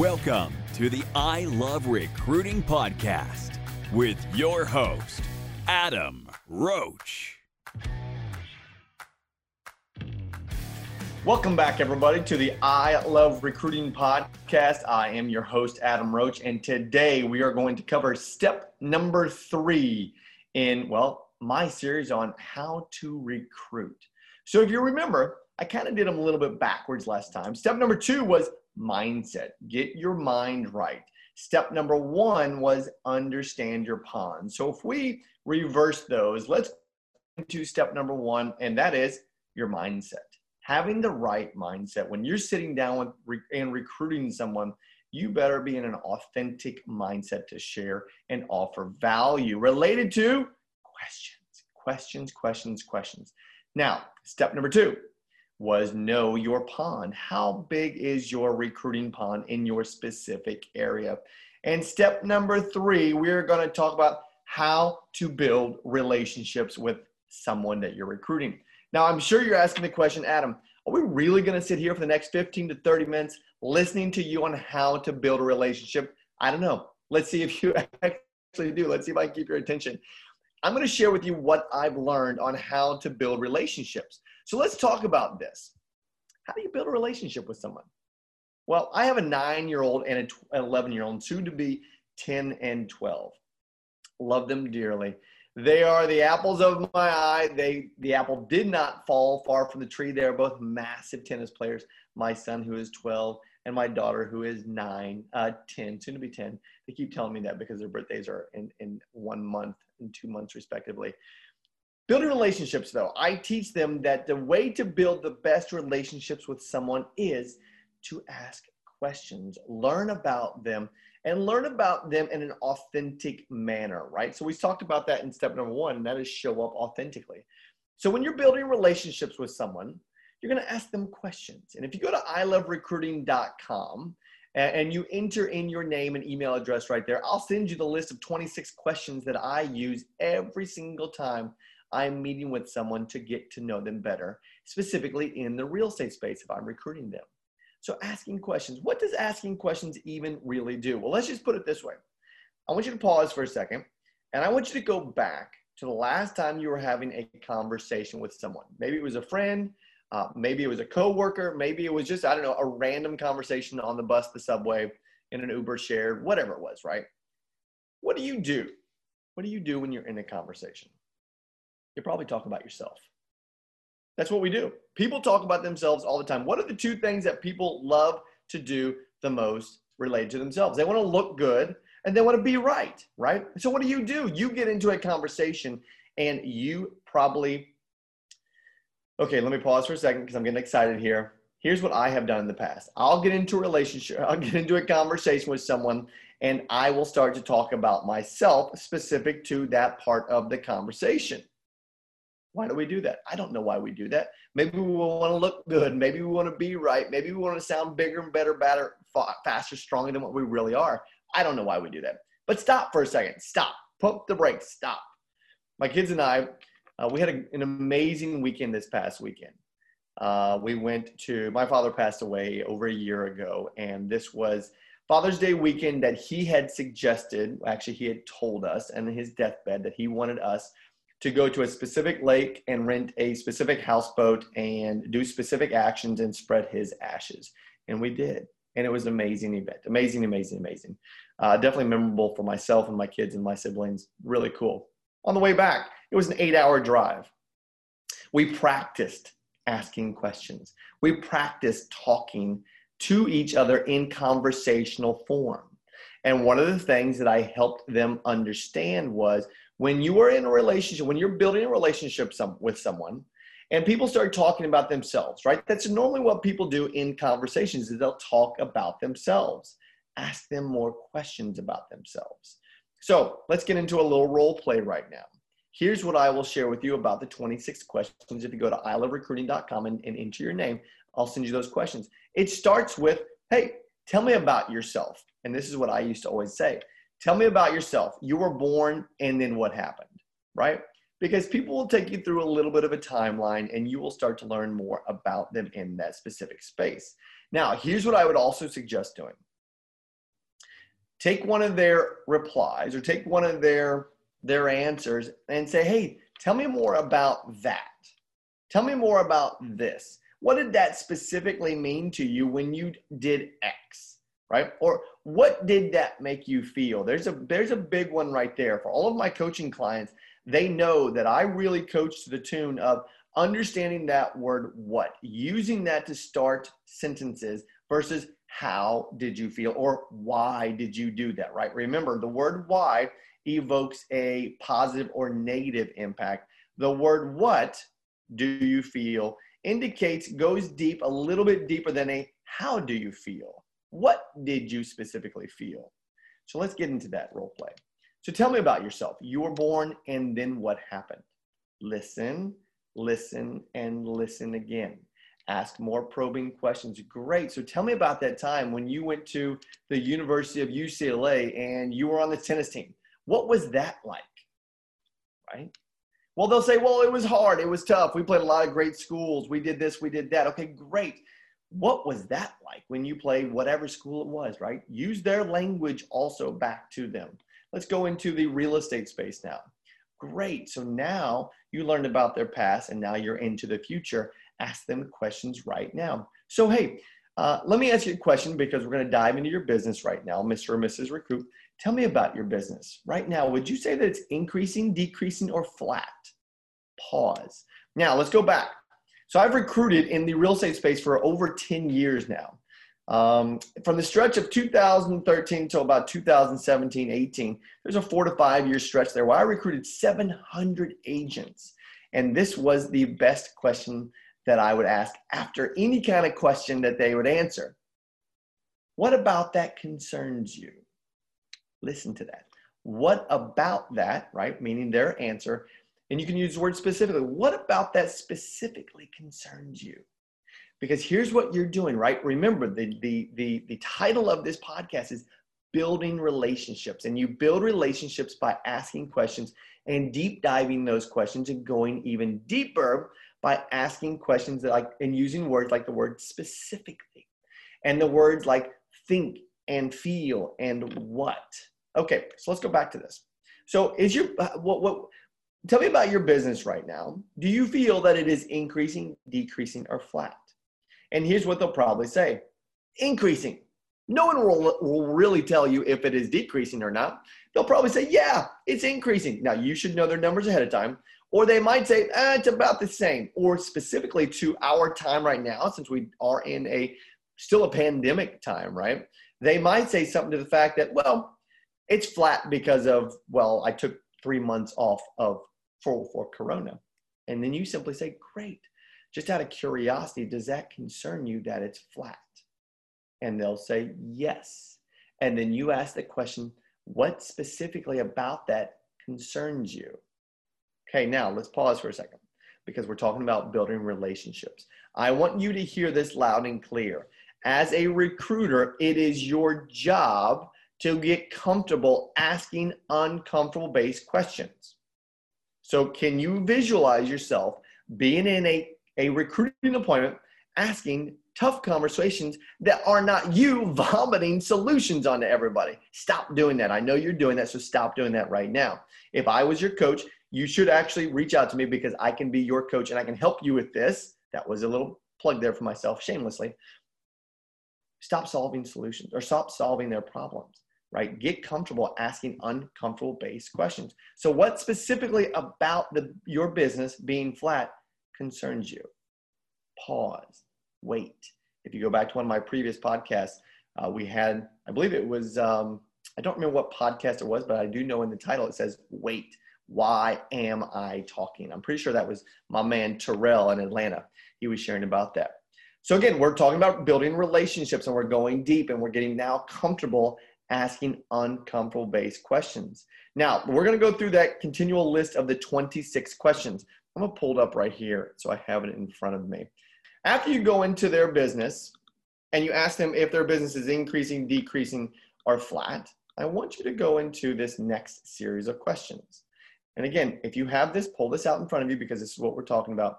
Welcome to the I Love Recruiting Podcast with your host, Adam Roach. Welcome back, everybody, to the I Love Recruiting Podcast. I am your host, Adam Roach, and today we are going to cover step number 3 in, well, my series on how to recruit. So if you remember, I kind of did them a little bit backwards last time. Step number 2 was mindset. Get your mind right. Step number 1 was understand your pond. So if we reverse those, let's go to step number 1, and that is your mindset. Having the right mindset. When you're sitting down with and recruiting someone, you better be in an authentic mindset to share and offer value related to questions. Now, step number 2 was know your pond. How big is your recruiting pond in your specific area? And step number 3, we're going to talk about how to build relationships with someone that you're recruiting. Now, I'm sure you're asking the question, Adam, are we really going to sit here for the next 15 to 30 minutes listening to you on how to build a relationship? I don't know. Let's see if you actually do. Let's see if I can keep your attention. I'm going to share with you what I've learned on how to build relationships. So let's talk about this. How do you build a relationship with someone? Well, I have a 9-year-old and an 11-year-old, soon to be 10 and 12. Love them dearly. They are the apples of my eye. The apple did not fall far from the tree. They are both massive tennis players. My son, who is 12, and my daughter, who is 10, soon to be 10. They keep telling me that because their birthdays are in 1 month and 2 months, respectively. Building relationships, though, I teach them that the way to build the best relationships with someone is to ask questions, learn about them, and learn about them in an authentic manner, right? So we talked about that in step number 1, and that is show up authentically. So when you're building relationships with someone, you're going to ask them questions. And if you go to iLoveRecruiting.com and you enter in your name and email address right there, I'll send you the list of 26 questions that I use every single time I'm meeting with someone to get to know them better, specifically in the real estate space if I'm recruiting them. So asking questions. What does asking questions even really do? Well, let's just put it this way. I want you to pause for a second, and I want you to go back to the last time you were having a conversation with someone. Maybe it was a friend, maybe it was a coworker, maybe it was just, I don't know, a random conversation on the bus, the subway, in an Uber shared, whatever it was, right? What do you do? What do you do when you're in a conversation? You probably talk about yourself. That's what we do. People talk about themselves all the time. What are the 2 things that people love to do the most related to themselves? They want to look good and they want to be right, right? So what do? You get into a conversation and you probably, okay, let me pause for a second because I'm getting excited here. Here's what I have done in the past. I'll get into a relationship, I'll get into a conversation with someone, and I will start to talk about myself specific to that part of the conversation. Why do we do that? I don't know why we do that. Maybe we want to look good. Maybe we want to be right. Maybe we want to sound bigger and better, faster, stronger than what we really are. I don't know why we do that. But stop for a second. Stop. Pump the brakes. Stop. My kids and I, we had an amazing weekend this past weekend. We went to, my father passed away over a year ago, and this was Father's Day weekend that he had suggested, actually he had told us on his deathbed that he wanted us to go to a specific lake and rent a specific houseboat and do specific actions and spread his ashes. And we did. And it was an amazing event. Amazing. Definitely memorable for myself and my kids and my siblings. Really cool. On the way back, it was an 8-hour drive. We practiced asking questions. We practiced talking to each other in conversational form. And one of the things that I helped them understand was, when you are in a relationship, when you're building a relationship with someone and people start talking about themselves, right? That's normally what people do in conversations, is they'll talk about themselves. Ask them more questions about themselves. So let's get into a little role play right now. Here's what I will share with you about the 26 questions. If you go to iLoveRecruiting.com and enter your name, I'll send you those questions. It starts with, hey, tell me about yourself. And this is what I used to always say. Tell me about yourself. You were born and then what happened, right? Because people will take you through a little bit of a timeline and you will start to learn more about them in that specific space. Now, here's what I would also suggest doing. take one of their replies or take one of their answers and say, hey, tell me more about that. Tell me more about this. What did that specifically mean to you when you did X, right? Or what did that make you feel? There's a big one right there. For all of my coaching clients, they know that I really coach to the tune of understanding that word what, using that to start sentences versus how did you feel or why did you do that, right? Remember, the word why evokes a positive or negative impact. The word what do you feel indicates, goes deep, a little bit deeper than a how do you feel? What did you specifically feel? So let's get into that role play. So tell me about yourself. You were born and then what happened? Listen, listen, and listen again. Ask more probing questions. Great. So tell me about that time when you went to the University of UCLA and you were on the tennis team. What was that like? Right? Well, they'll say, well, it was hard. It was tough. We played a lot of great schools. We did this. We did that. Okay, great. What was that like when you played whatever school it was, right? Use their language also back to them. Let's go into the real estate space now. Great. So now you learned about their past and now you're into the future. Ask them questions right now. So, hey, let me ask you a question because we're going to dive into your business right now, Mr. or Mrs. Recruit. Tell me about your business right now. Would you say that it's increasing, decreasing, or flat? Pause. Now, let's go back. So I've recruited in the real estate space for over 10 years now. From the stretch of 2013 till about 2017, 18, there's a 4 to 5 year stretch there where I recruited 700 agents. And this was the best question that I would ask after any kind of question that they would answer. What about that concerns you? Listen to that. What about that, right? Meaning their answer. And you can use the word specifically. What about that specifically concerns you? Because here's what you're doing, right? Remember, the title of this podcast is Building Relationships. And you build relationships by asking questions and deep diving those questions and going even deeper by asking questions that and using words like the word specifically and the words like think and feel and what. Okay, so let's go back to this. So is your, tell me about your business right now. Do you feel that it is increasing, decreasing, or flat? And here's what they'll probably say, increasing. No one will really tell you if it is decreasing or not. They'll probably say, yeah, it's increasing. Now you should know their numbers ahead of time. Or they might say, it's about the same. Or specifically to our time right now, since we are in still a pandemic time, right? They might say something to the fact that, well, it's flat because of, well, I took 3 months off for Corona. And then you simply say, great. Just out of curiosity, does that concern you that it's flat? And they'll say, yes. And then you ask the question, what specifically about that concerns you? Okay, now let's pause for a second because we're talking about building relationships. I want you to hear this loud and clear. As a recruiter, it is your job to get comfortable asking uncomfortable-based questions. So can you visualize yourself being in a recruiting appointment asking tough conversations that are not you vomiting solutions onto everybody? Stop doing that. I know you're doing that, so stop doing that right now. If I was your coach, you should actually reach out to me because I can be your coach and I can help you with this. That was a little plug there for myself, shamelessly. Stop solving solutions or stop solving their problems, right? Get comfortable asking uncomfortable-based questions. So what specifically about your business being flat concerns you? Pause, wait. If you go back to one of my previous podcasts, we had, I believe it was, I don't remember what podcast it was, but I do know in the title it says, wait. Why am I talking? I'm pretty sure that was my man Terrell in Atlanta. He was sharing about that. So again, we're talking about building relationships and we're going deep and we're getting now comfortable asking uncomfortable-based questions. Now, we're going to go through that continual list of the 26 questions. I'm going to pull it up right here so I have it in front of me. After you go into their business and you ask them if their business is increasing, decreasing, or flat, I want you to go into this next series of questions. And again, if you have this, pull this out in front of you because this is what we're talking about.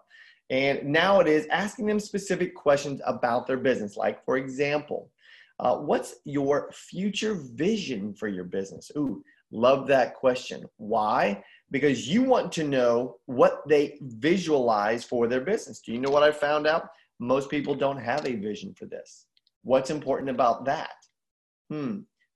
And now it is asking them specific questions about their business. Like, for example, What's your future vision for your business? Ooh, love that question. Why? Because you want to know what they visualize for their business. Do you know what I found out? Most people don't have a vision for this. What's important about that?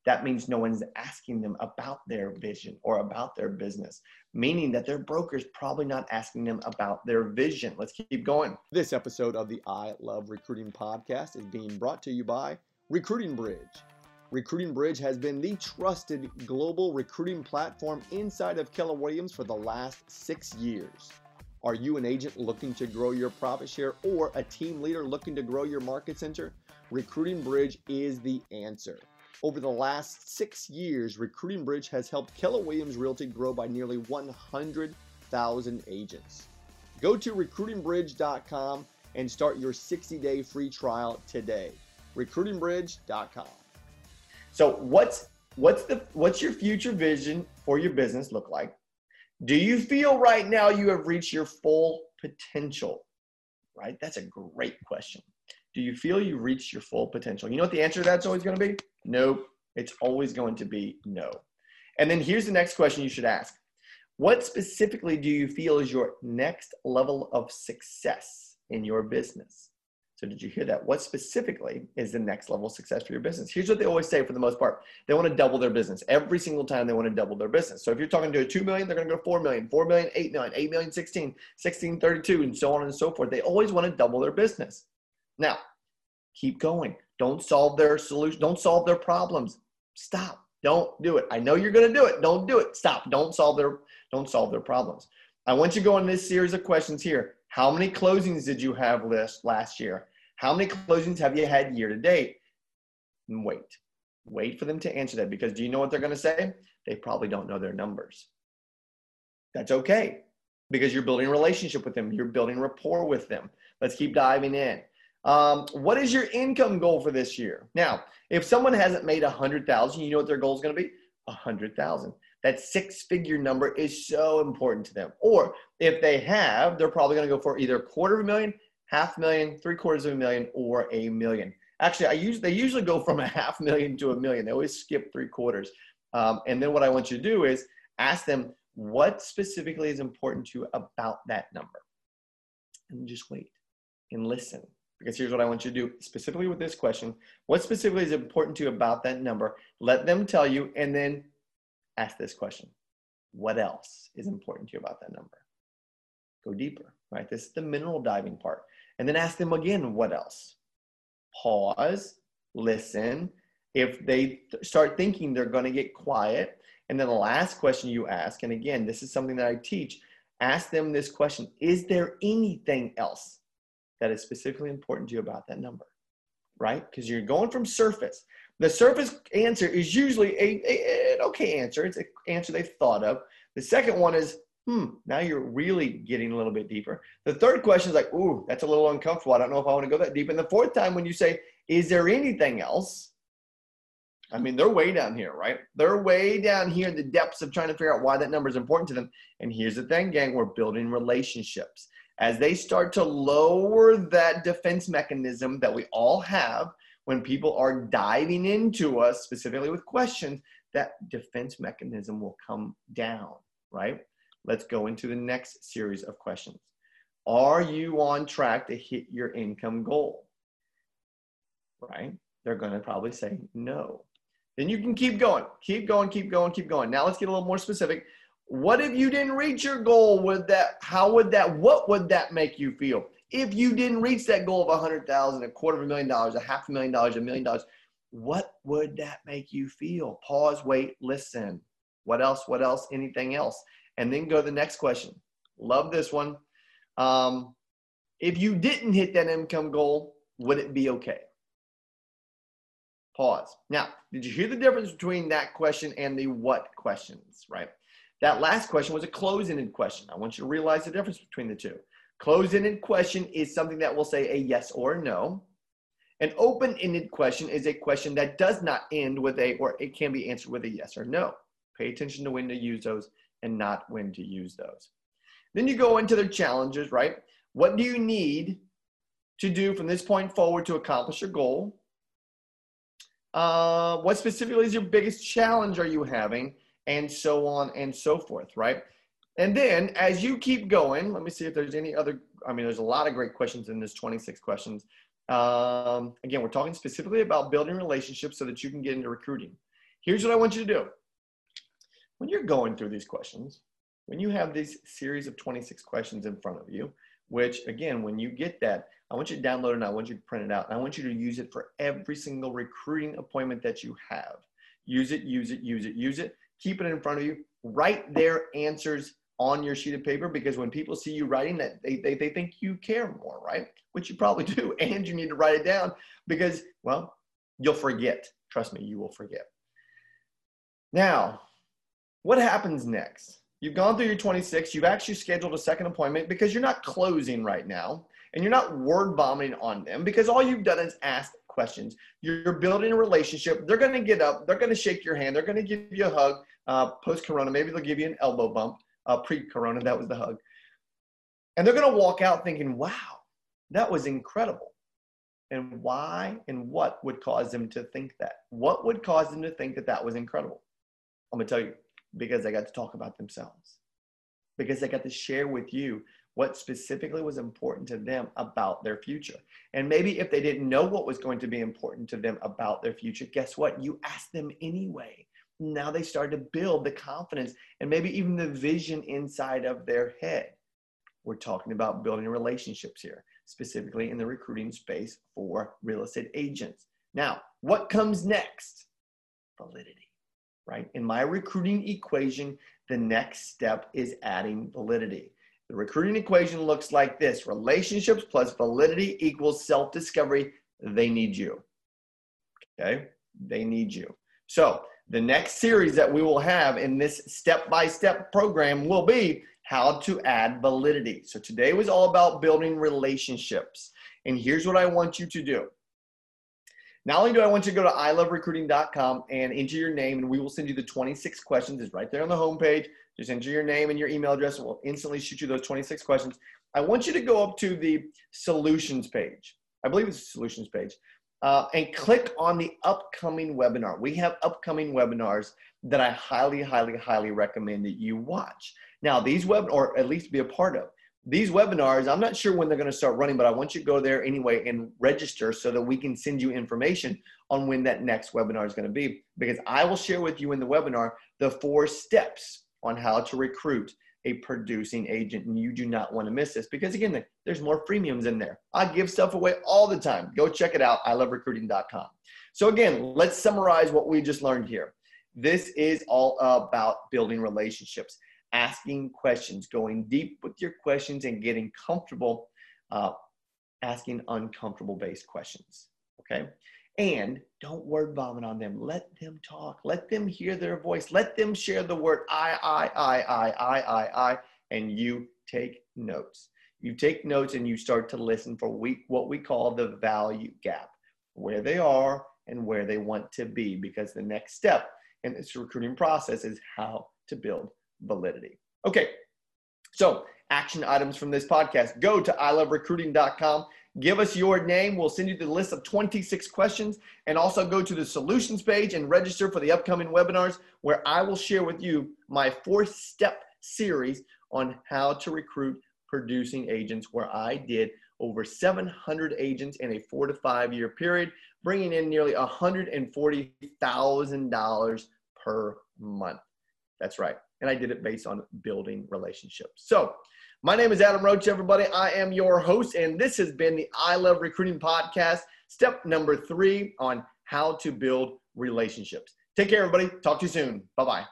That means no one's asking them about their vision or about their business, meaning that their broker's probably not asking them about their vision. Let's keep going. This episode of the I Love Recruiting Podcast is being brought to you by Recruiting Bridge. Recruiting Bridge has been the trusted global recruiting platform inside of Keller Williams for the last 6 years. Are you an agent looking to grow your profit share or a team leader looking to grow your market center? Recruiting Bridge is the answer. Over the last 6 years, Recruiting Bridge has helped Keller Williams Realty grow by nearly 100,000 agents. Go to recruitingbridge.com and start your 60-day free trial today. recruitingbridge.com. So what's your future vision for your business look like? Do you feel right now you have reached your full potential? Right? That's a great question. Do you feel you reached your full potential? You know what the answer to that's always going to be? Nope. It's always going to be no. And then here's the next question you should ask. What specifically do you feel is your next level of success in your business? So did you hear that? What specifically is the next level of success for your business? Here's what they always say for the most part. They want to double their business. Every single time they want to double their business. So if you're talking to a 2 million, they're going to go 4 million, 4 million, 8 million, 8 million, 16, 16, 32, and so on and so forth. They always want to double their business. Now, keep going. Don't solve their solution. Don't solve their problems. Stop. Don't do it. I know you're going to do it. Don't do it. Stop. Don't solve their problems. I want you to go on this series of questions here. How many closings did you have last year? How many closings have you had year to date? And wait for them to answer that, because do you know what they're going to say? They probably don't know their numbers. That's okay, because you're building a relationship with them. You're building rapport with them. Let's keep diving in. What is your income goal for this year? Now, if someone hasn't made 100,000, you know what their goal is going to be? 100,000. That six-figure number is so important to them. Or if they have, they're probably going to go for either $250,000, $500,000, $750,000, or $1 million. Actually, they usually go from $500,000 to $1 million. They always skip three quarters. And then what I want you to do is ask them what specifically is important to you about that number. And just wait and listen. Because here's what I want you to do specifically with this question. What specifically is important to you about that number? Let them tell you, and then ask this question. What else is important to you about that number? Go deeper, right? This is the mineral diving part. And then ask them again, what else? Pause, listen. If they start thinking, they're going to get quiet. And then the last question you ask, and again, this is something that I teach, ask them this question. Is there anything else that is specifically important to you about that number, right? Because you're going from surface. The surface answer is usually an okay answer. It's an answer they've thought of. The second one is, now you're really getting a little bit deeper. The third question is like, ooh, that's a little uncomfortable. I don't know if I want to go that deep. And the fourth time when you say, is there anything else? I mean, they're way down here, right? They're way down here in the depths of trying to figure out why that number is important to them. And here's the thing, gang, we're building relationships. As they start to lower that defense mechanism that we all have when people are diving into us, specifically with questions, that defense mechanism will come down, right? Let's go into the next series of questions. Are you on track to hit your income goal? Right? They're going to probably say no. Then you can keep going, keep going, keep going, keep going. Now let's get a little more specific. What if you didn't reach your goal? What would that make you feel? If you didn't reach that goal of 100,000, $250,000, $500,000, $1 million, what would that make you feel? Pause, wait, listen. What else? What else? Anything else? And then go to the next question. Love this one. If you didn't hit that income goal, would it be okay? Pause. Now, did you hear the difference between that question and the what questions, right? That last question was a closed-ended question. I want you to realize the difference between the two. Closed-ended question is something that will say a yes or no. An open-ended question is a question that does not end with a, or it can be answered with a yes or no. Pay attention to when to use those and not when to use those. Then you go into their challenges, right? What do you need to do from this point forward to accomplish your goal? What specifically is your biggest challenge are you having? And so on and so forth, right? And then as you keep going, let me see if there's any other, I mean, there's a lot of great questions in this 26 questions. Again, we're talking specifically about building relationships so that you can get into recruiting. Here's what I want you to do. When you're going through these questions, when you have this series of 26 questions in front of you, which again, when you get that, I want you to download it and I want you to print it out. And I want you to use it for every single recruiting appointment that you have. Use it, use it, use it, use it. Keep it in front of you. Write their answers on your sheet of paper, because when people see you writing that, they think you care more, right? Which you probably do, and you need to write it down because, well, you'll forget. Trust me, you will forget. Now, what happens next? You've gone through your 26, you've actually scheduled a second appointment because you're not closing right now, and you're not word vomiting on them because all you've done is ask questions. You're building a relationship. They're going to get up. They're going to shake your hand. They're going to give you a hug. Post-corona, maybe they'll give you an elbow bump. Pre-corona, that was the hug. And they're going to walk out thinking, wow, that was incredible. And why and what would cause them to think that? What would cause them to think that that was incredible? I'm going to tell you, because they got to talk about themselves. Because they got to share with you what specifically was important to them about their future. And maybe if they didn't know what was going to be important to them about their future, guess what? You asked them anyway. Now they start to build the confidence and maybe even the vision inside of their head. We're talking about building relationships here, specifically in the recruiting space for real estate agents. Now, what comes next? Validity, right? In my recruiting equation, the next step is adding validity. The recruiting equation looks like this. Relationships plus validity equals self-discovery. They need you. Okay? They need you. So the next series that we will have in this step-by-step program will be how to add validity. So today was all about building relationships. And here's what I want you to do. Not only do I want you to go to iLoveRecruiting.com and enter your name, and we will send you the 26 questions. It's right there on the homepage. Just enter your name and your email address, and we'll instantly shoot you those 26 questions. I want you to go up to the solutions page. I believe it's the solutions page. And click on the upcoming webinar. We have upcoming webinars that I highly, highly, highly recommend that you watch. Now, these webinars, or at least be a part of, these webinars, I'm not sure when they're going to start running, but I want you to go there anyway and register so that we can send you information on when that next webinar is going to be. Because I will share with you in the webinar the 4 steps on how to recruit a producing agent, and you do not want to miss this because, again, there's more freemiums in there. I give stuff away all the time. Go check it out, iLoveRecruiting.com. So, again, let's summarize what we just learned here. This is all about building relationships, asking questions, going deep with your questions, and getting comfortable asking uncomfortable-based questions, okay? And don't word vomit on them. Let them talk. Let them hear their voice. Let them share the word I, and you take notes. You take notes and you start to listen for what we call the value gap, where they are and where they want to be, because the next step in this recruiting process is how to build validity. Okay, so action items from this podcast. Go to iLoveRecruiting.com. Give us your name. We'll send you the list of 26 questions, and also go to the solutions page and register for the upcoming webinars, where I will share with you my 4-step series on how to recruit producing agents, where I did over 700 agents in a 4- to 5-year period, bringing in nearly $140,000 per month. That's right. And I did it based on building relationships. So my name is Adam Roach, everybody. I am your host, and this has been the I Love Recruiting Podcast, step number 3 on how to build relationships. Take care, everybody. Talk to you soon. Bye-bye.